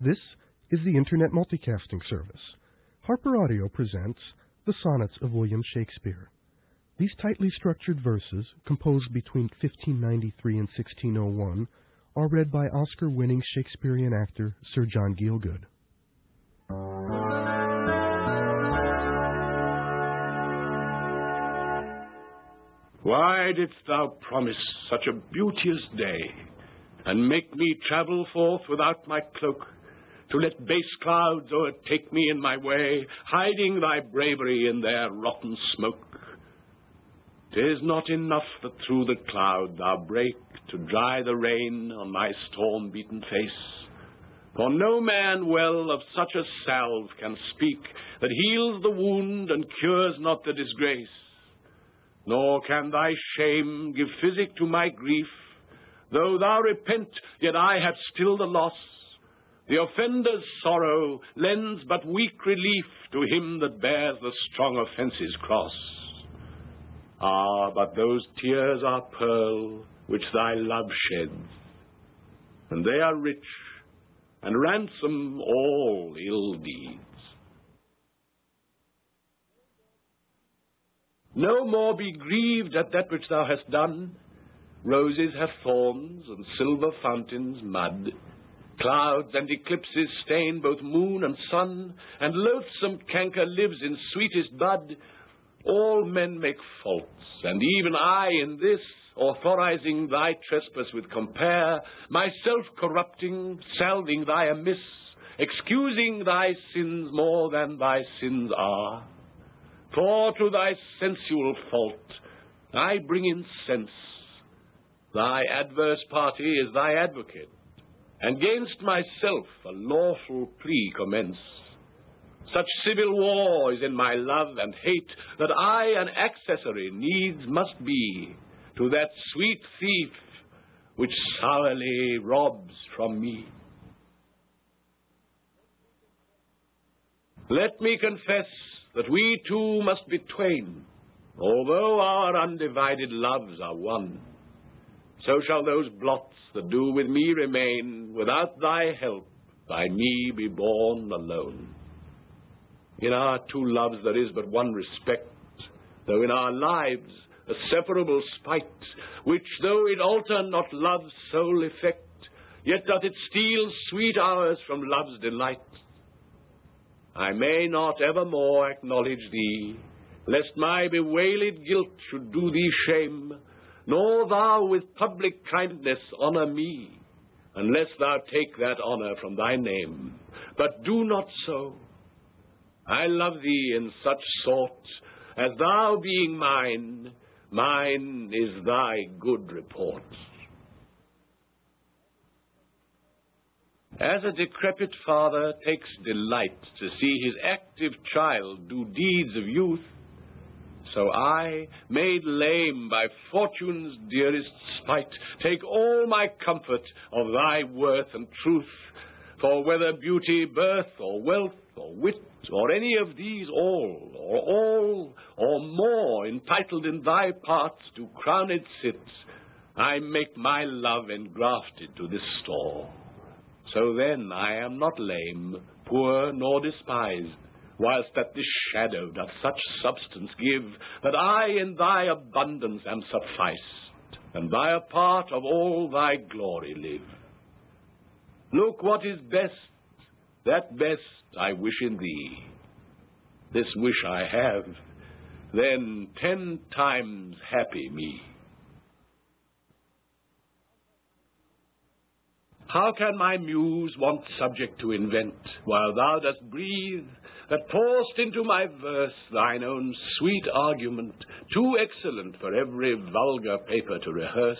This is the Internet Multicasting Service. Harper Audio presents the Sonnets of William Shakespeare. These tightly structured verses, composed between 1593 and 1601, are read by Oscar-winning Shakespearean actor Sir John Gielgud. Why didst thou promise such a beauteous day, and make me travel forth without my cloak, to let base clouds o'ertake me in my way, hiding thy bravery in their rotten smoke? 'Tis not enough that through the cloud thou break to dry the rain on my storm-beaten face, for no man well of such a salve can speak that heals the wound and cures not the disgrace. Nor can thy shame give physic to my grief. Though thou repent, yet I have still the loss. The offender's sorrow lends but weak relief to him that bears the strong offence's cross. Ah, but those tears are pearl which thy love sheds, and they are rich, and ransom all ill deeds. No more be grieved at that which thou hast done. Roses have thorns, and silver fountains mud. Clouds and eclipses stain both moon and sun, and loathsome canker lives in sweetest bud. All men make faults, and even I in this, authorizing thy trespass with compare, myself corrupting, salving thy amiss, excusing thy sins more than thy sins are. For to thy sensual fault I bring in sense. Thy adverse party is thy advocate, and 'gainst myself a lawful plea commence. Such civil war is in my love and hate, that I an accessory needs must be to that sweet thief which sourly robs from me. Let me confess that we two must be twain, although our undivided loves are one. So shall those blots that do with me remain, without thy help, by me be borne alone. In our two loves there is but one respect, though in our lives a separable spite, which, though it alter not love's sole effect, yet doth it steal sweet hours from love's delight. I may not evermore acknowledge thee, lest my bewailed guilt should do thee shame, nor thou with public kindness honour me, unless thou take that honour from thy name. But do not so. I love thee in such sort, as thou being mine, mine is thy good report. As a decrepit father takes delight to see his active child do deeds of youth, so I, made lame by fortune's dearest spite, take all my comfort of thy worth and truth. For whether beauty, birth, or wealth, or wit, or any of these all, or more, entitled in thy parts to crowned sit, I make my love engrafted to this store. So then I am not lame, poor, nor despised, whilst that this shadow doth such substance give, that I in thy abundance am sufficed, and by a part of all thy glory live. Look what is best, that best I wish in thee. This wish I have, then 10 times happy me. How can my muse want subject to invent, while thou dost breathe, that pour'st into my verse thine own sweet argument, too excellent for every vulgar paper to rehearse?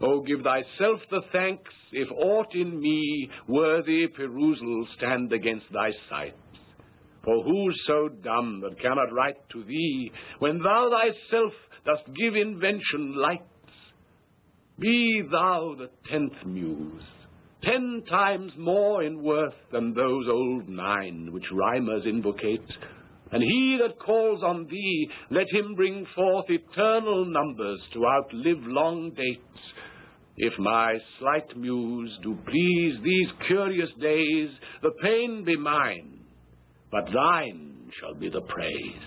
O give thyself the thanks, if aught in me worthy perusal stand against thy sight. For who's so dumb that cannot write to thee, when thou thyself dost give invention light? Be thou the 10th muse, 10 times more in worth than those old 9 which rhymers invocate. And he that calls on thee, let him bring forth eternal numbers to outlive long dates. If my slight muse do please these curious days, the pain be mine, but thine shall be the praise.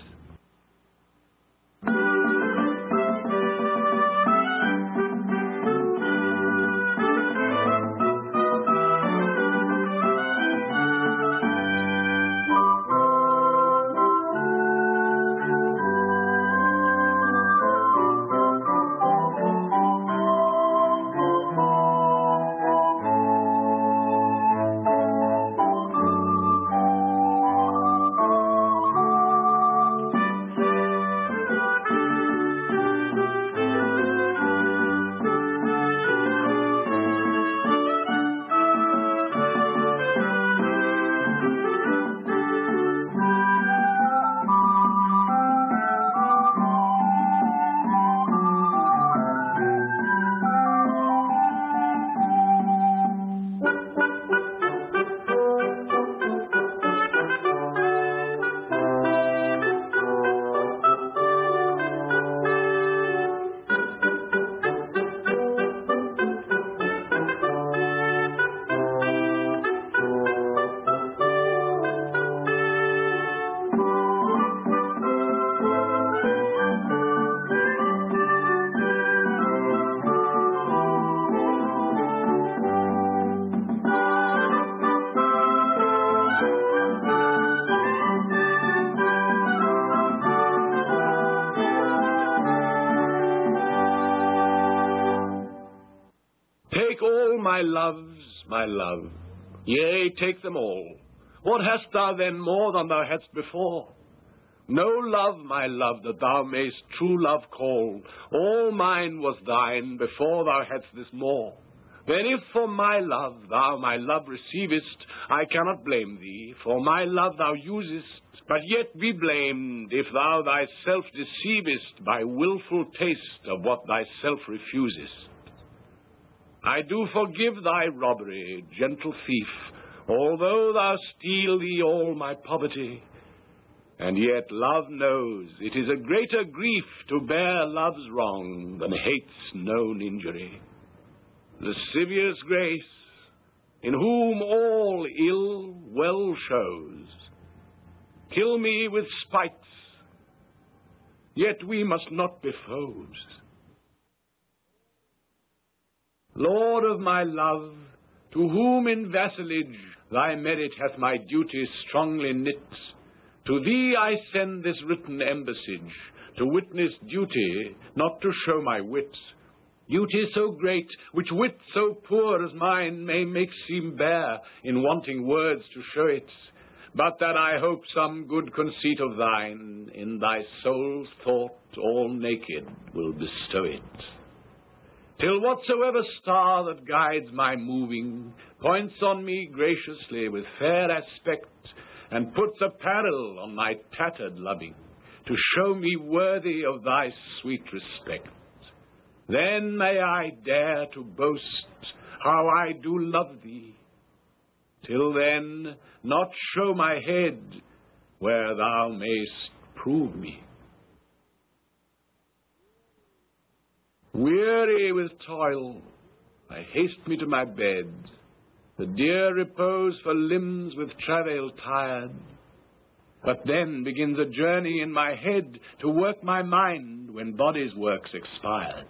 My loves, my love, yea, take them all. What hast thou then more than thou hadst before? No love, my love, that thou mayst true love call. All mine was thine before thou hadst this more. Then if for my love thou my love receivest, I cannot blame thee, for my love thou usest, but yet be blamed if thou thyself deceivest by wilful taste of what thyself refusest. I do forgive thy robbery, gentle thief, although thou steal thee all my poverty. And yet love knows it is a greater grief to bear love's wrong than hate's known injury. Lascivious grace, in whom all ill well shows, kill me with spites, yet we must not be foes. Lord of my love, to whom in vassalage thy merit hath my duty strongly knit, to thee I send this written embassage, to witness duty, not to show my wit. Duty so great, which wit so poor as mine may make seem bare, in wanting words to show it, but that I hope some good conceit of thine, in thy soul's thought all naked, will bestow it. Till whatsoever star that guides my moving points on me graciously with fair aspect, and puts apparel on my tattered loving, to show me worthy of thy sweet respect. Then may I dare to boast how I do love thee. Till then, not show my head where thou mayst prove me. Weary with toil, I haste me to my bed, the dear repose for limbs with travail tired. But then begins a journey in my head to work my mind when body's work's expired.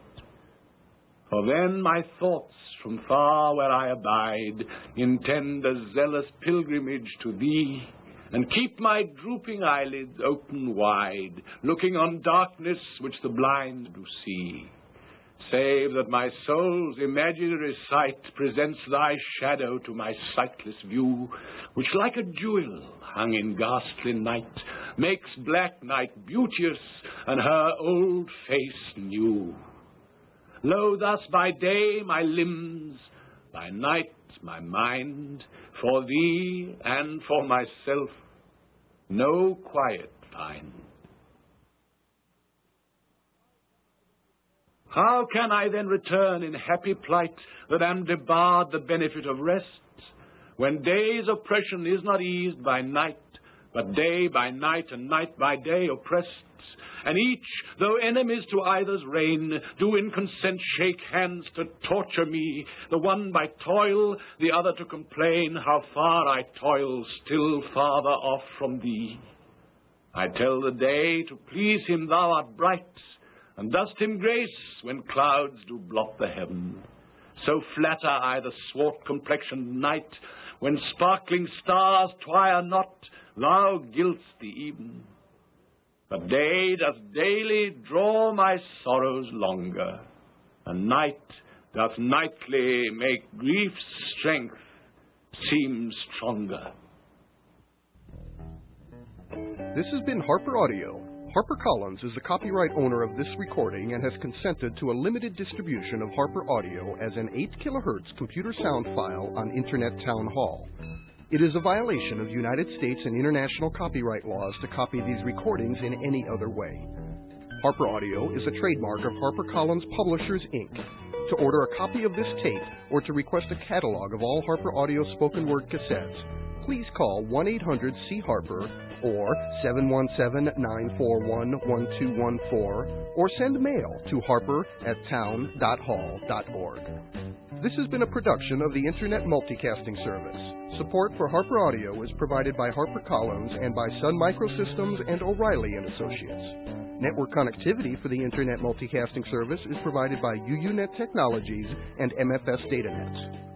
For then my thoughts from far where I abide intend a zealous pilgrimage to thee, and keep my drooping eyelids open wide, looking on darkness which the blind do see. Save that my soul's imaginary sight presents thy shadow to my sightless view, which like a jewel hung in ghastly night makes black night beauteous and her old face new. Lo, thus by day my limbs, by night my mind, for thee and for myself no quiet find. How can I then return in happy plight that am debarred the benefit of rest, when day's oppression is not eased by night, but day by night and night by day oppressed, and each, though enemies to either's reign, do in consent shake hands to torture me, the one by toil, the other to complain, how far I toil, still farther off from thee. I tell the day, to please him thou art bright, and dost him grace when clouds do blot the heaven. So flatter I the swart-complexioned night, when sparkling stars twire not, thou gilt'st the even. But day doth daily draw my sorrows longer, and night doth nightly make grief's strength seem stronger. This has been Harper Audio. HarperCollins is the copyright owner of this recording and has consented to a limited distribution of Harper Audio as an 8 kilohertz computer sound file on Internet Town Hall. It is a violation of United States and international copyright laws to copy these recordings in any other way. Harper Audio is a trademark of HarperCollins Publishers, Inc. To order a copy of this tape or to request a catalog of all Harper Audio spoken word cassettes, please call 1-800-C-HARPER or 717-941-1214, or send mail to harper@town.hall.org. This has been a production of the Internet Multicasting Service. Support for Harper Audio is provided by HarperCollins and by Sun Microsystems and O'Reilly & Associates. Network connectivity for the Internet Multicasting Service is provided by UUNet Technologies and MFS Datanets.